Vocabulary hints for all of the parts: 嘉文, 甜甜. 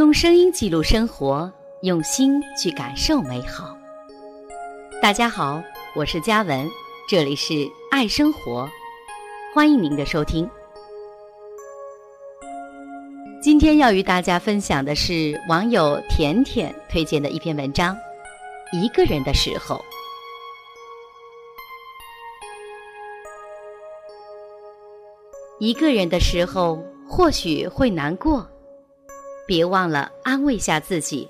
用声音记录生活，用心去感受美好。大家好，我是嘉文，这里是爱生活，欢迎您的收听。今天要与大家分享的是网友甜甜推荐的一篇文章，一个人的时候。一个人的时候或许会难过，别忘了安慰下自己，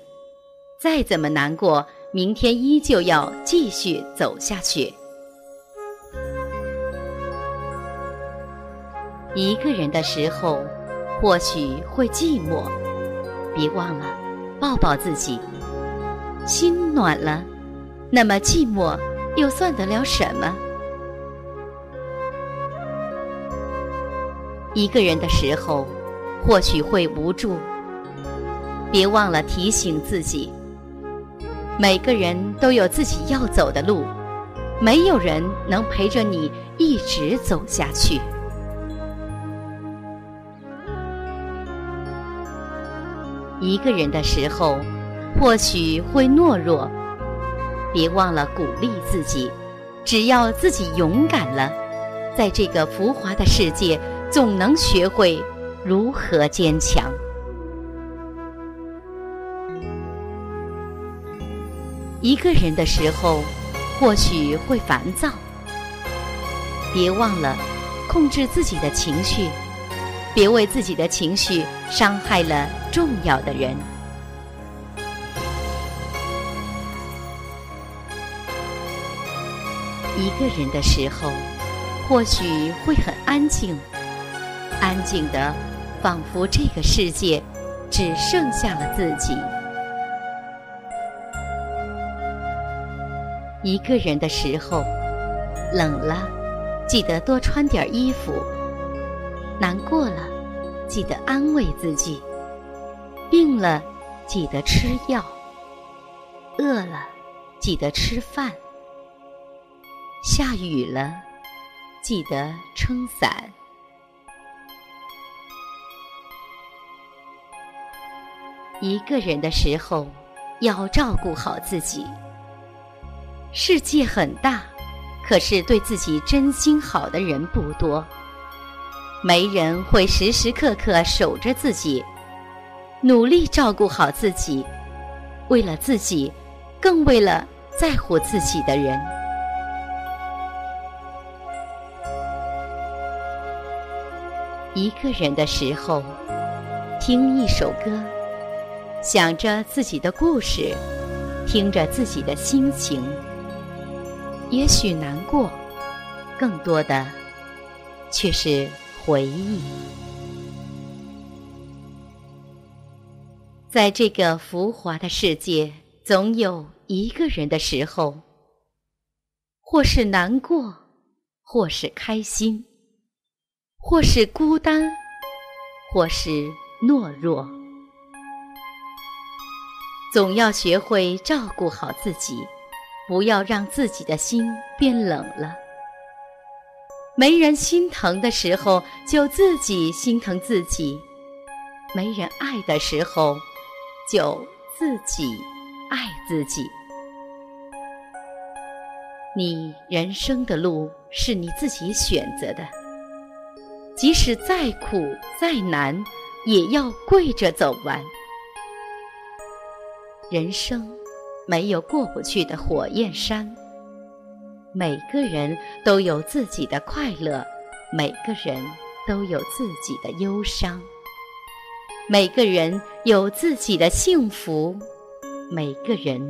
再怎么难过，明天依旧要继续走下去。一个人的时候或许会寂寞，别忘了抱抱自己，心暖了，那么寂寞又算得了什么？一个人的时候或许会无助，别忘了提醒自己，每个人都有自己要走的路，没有人能陪着你一直走下去。一个人的时候或许会懦弱，别忘了鼓励自己，只要自己勇敢了，在这个浮华的世界总能学会如何坚强。一个人的时候或许会烦躁，别忘了控制自己的情绪，别为自己的情绪伤害了重要的人。一个人的时候或许会很安静，安静的仿佛这个世界只剩下了自己。一个人的时候冷了，记得多穿点衣服，难过了，记得安慰自己，病了，记得吃药，饿了，记得吃饭，下雨了，记得撑伞。一个人的时候要照顾好自己，世界很大，可是对自己真心好的人不多，没人会时时刻刻守着自己，努力照顾好自己，为了自己，更为了在乎自己的人。一个人的时候听一首歌，想着自己的故事，听着自己的心情，也许难过，更多的却是回忆。在这个浮华的世界，总有一个人的时候，或是难过，或是开心，或是孤单，或是懦弱，总要学会照顾好自己，不要让自己的心变冷了。没人心疼的时候，就自己心疼自己；没人爱的时候，就自己爱自己。你人生的路是你自己选择的，即使再苦再难，也要跪着走完。人生没有过不去的火焰山，每个人都有自己的快乐，每个人都有自己的忧伤，每个人有自己的幸福，每个人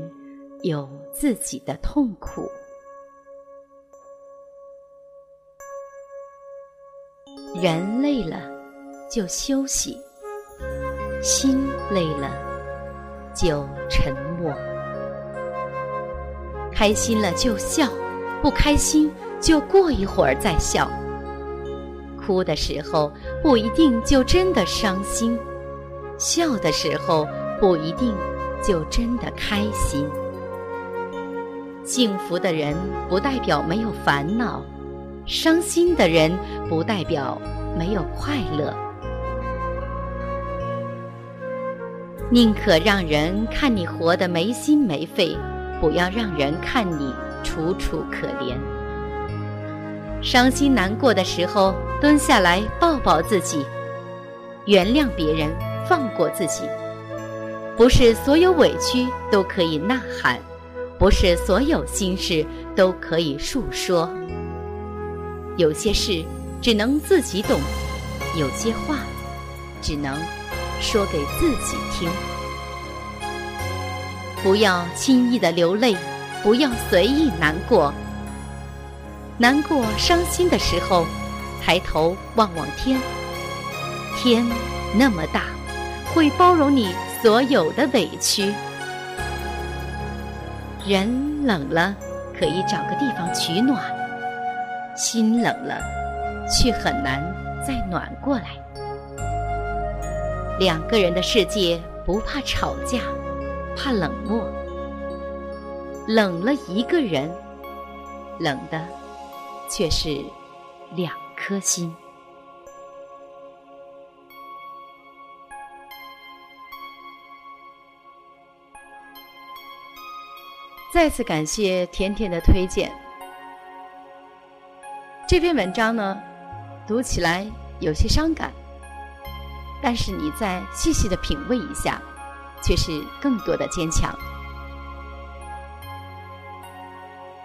有自己的痛苦。人累了就休息，心累了就沉默，开心了就笑，不开心就过一会儿再笑，哭的时候不一定就真的伤心，笑的时候不一定就真的开心。幸福的人不代表没有烦恼，伤心的人不代表没有快乐。宁可让人看你活得没心没肺，不要让人看你楚楚可怜。伤心难过的时候，蹲下来抱抱自己，原谅别人，放过自己。不是所有委屈都可以呐喊，不是所有心事都可以述说。有些事只能自己懂，有些话只能说给自己听。不要轻易的流泪，不要随意难过。难过伤心的时候，抬头望望天，天那么大，会包容你所有的委屈。人冷了可以找个地方取暖，心冷了却很难再暖过来。两个人的世界不怕吵架，怕冷漠。冷了一个人，冷的却是两颗心。再次感谢甜甜的推荐。这篇文章呢，读起来有些伤感，但是你再细细的品味一下，却是更多的坚强。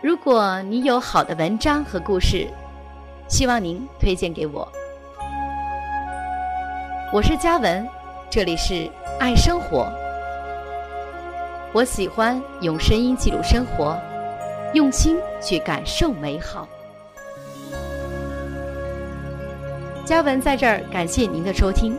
如果你有好的文章和故事，希望您推荐给我。我是嘉文，这里是爱生活。我喜欢用声音记录生活，用心去感受美好。嘉文在这儿感谢您的收听。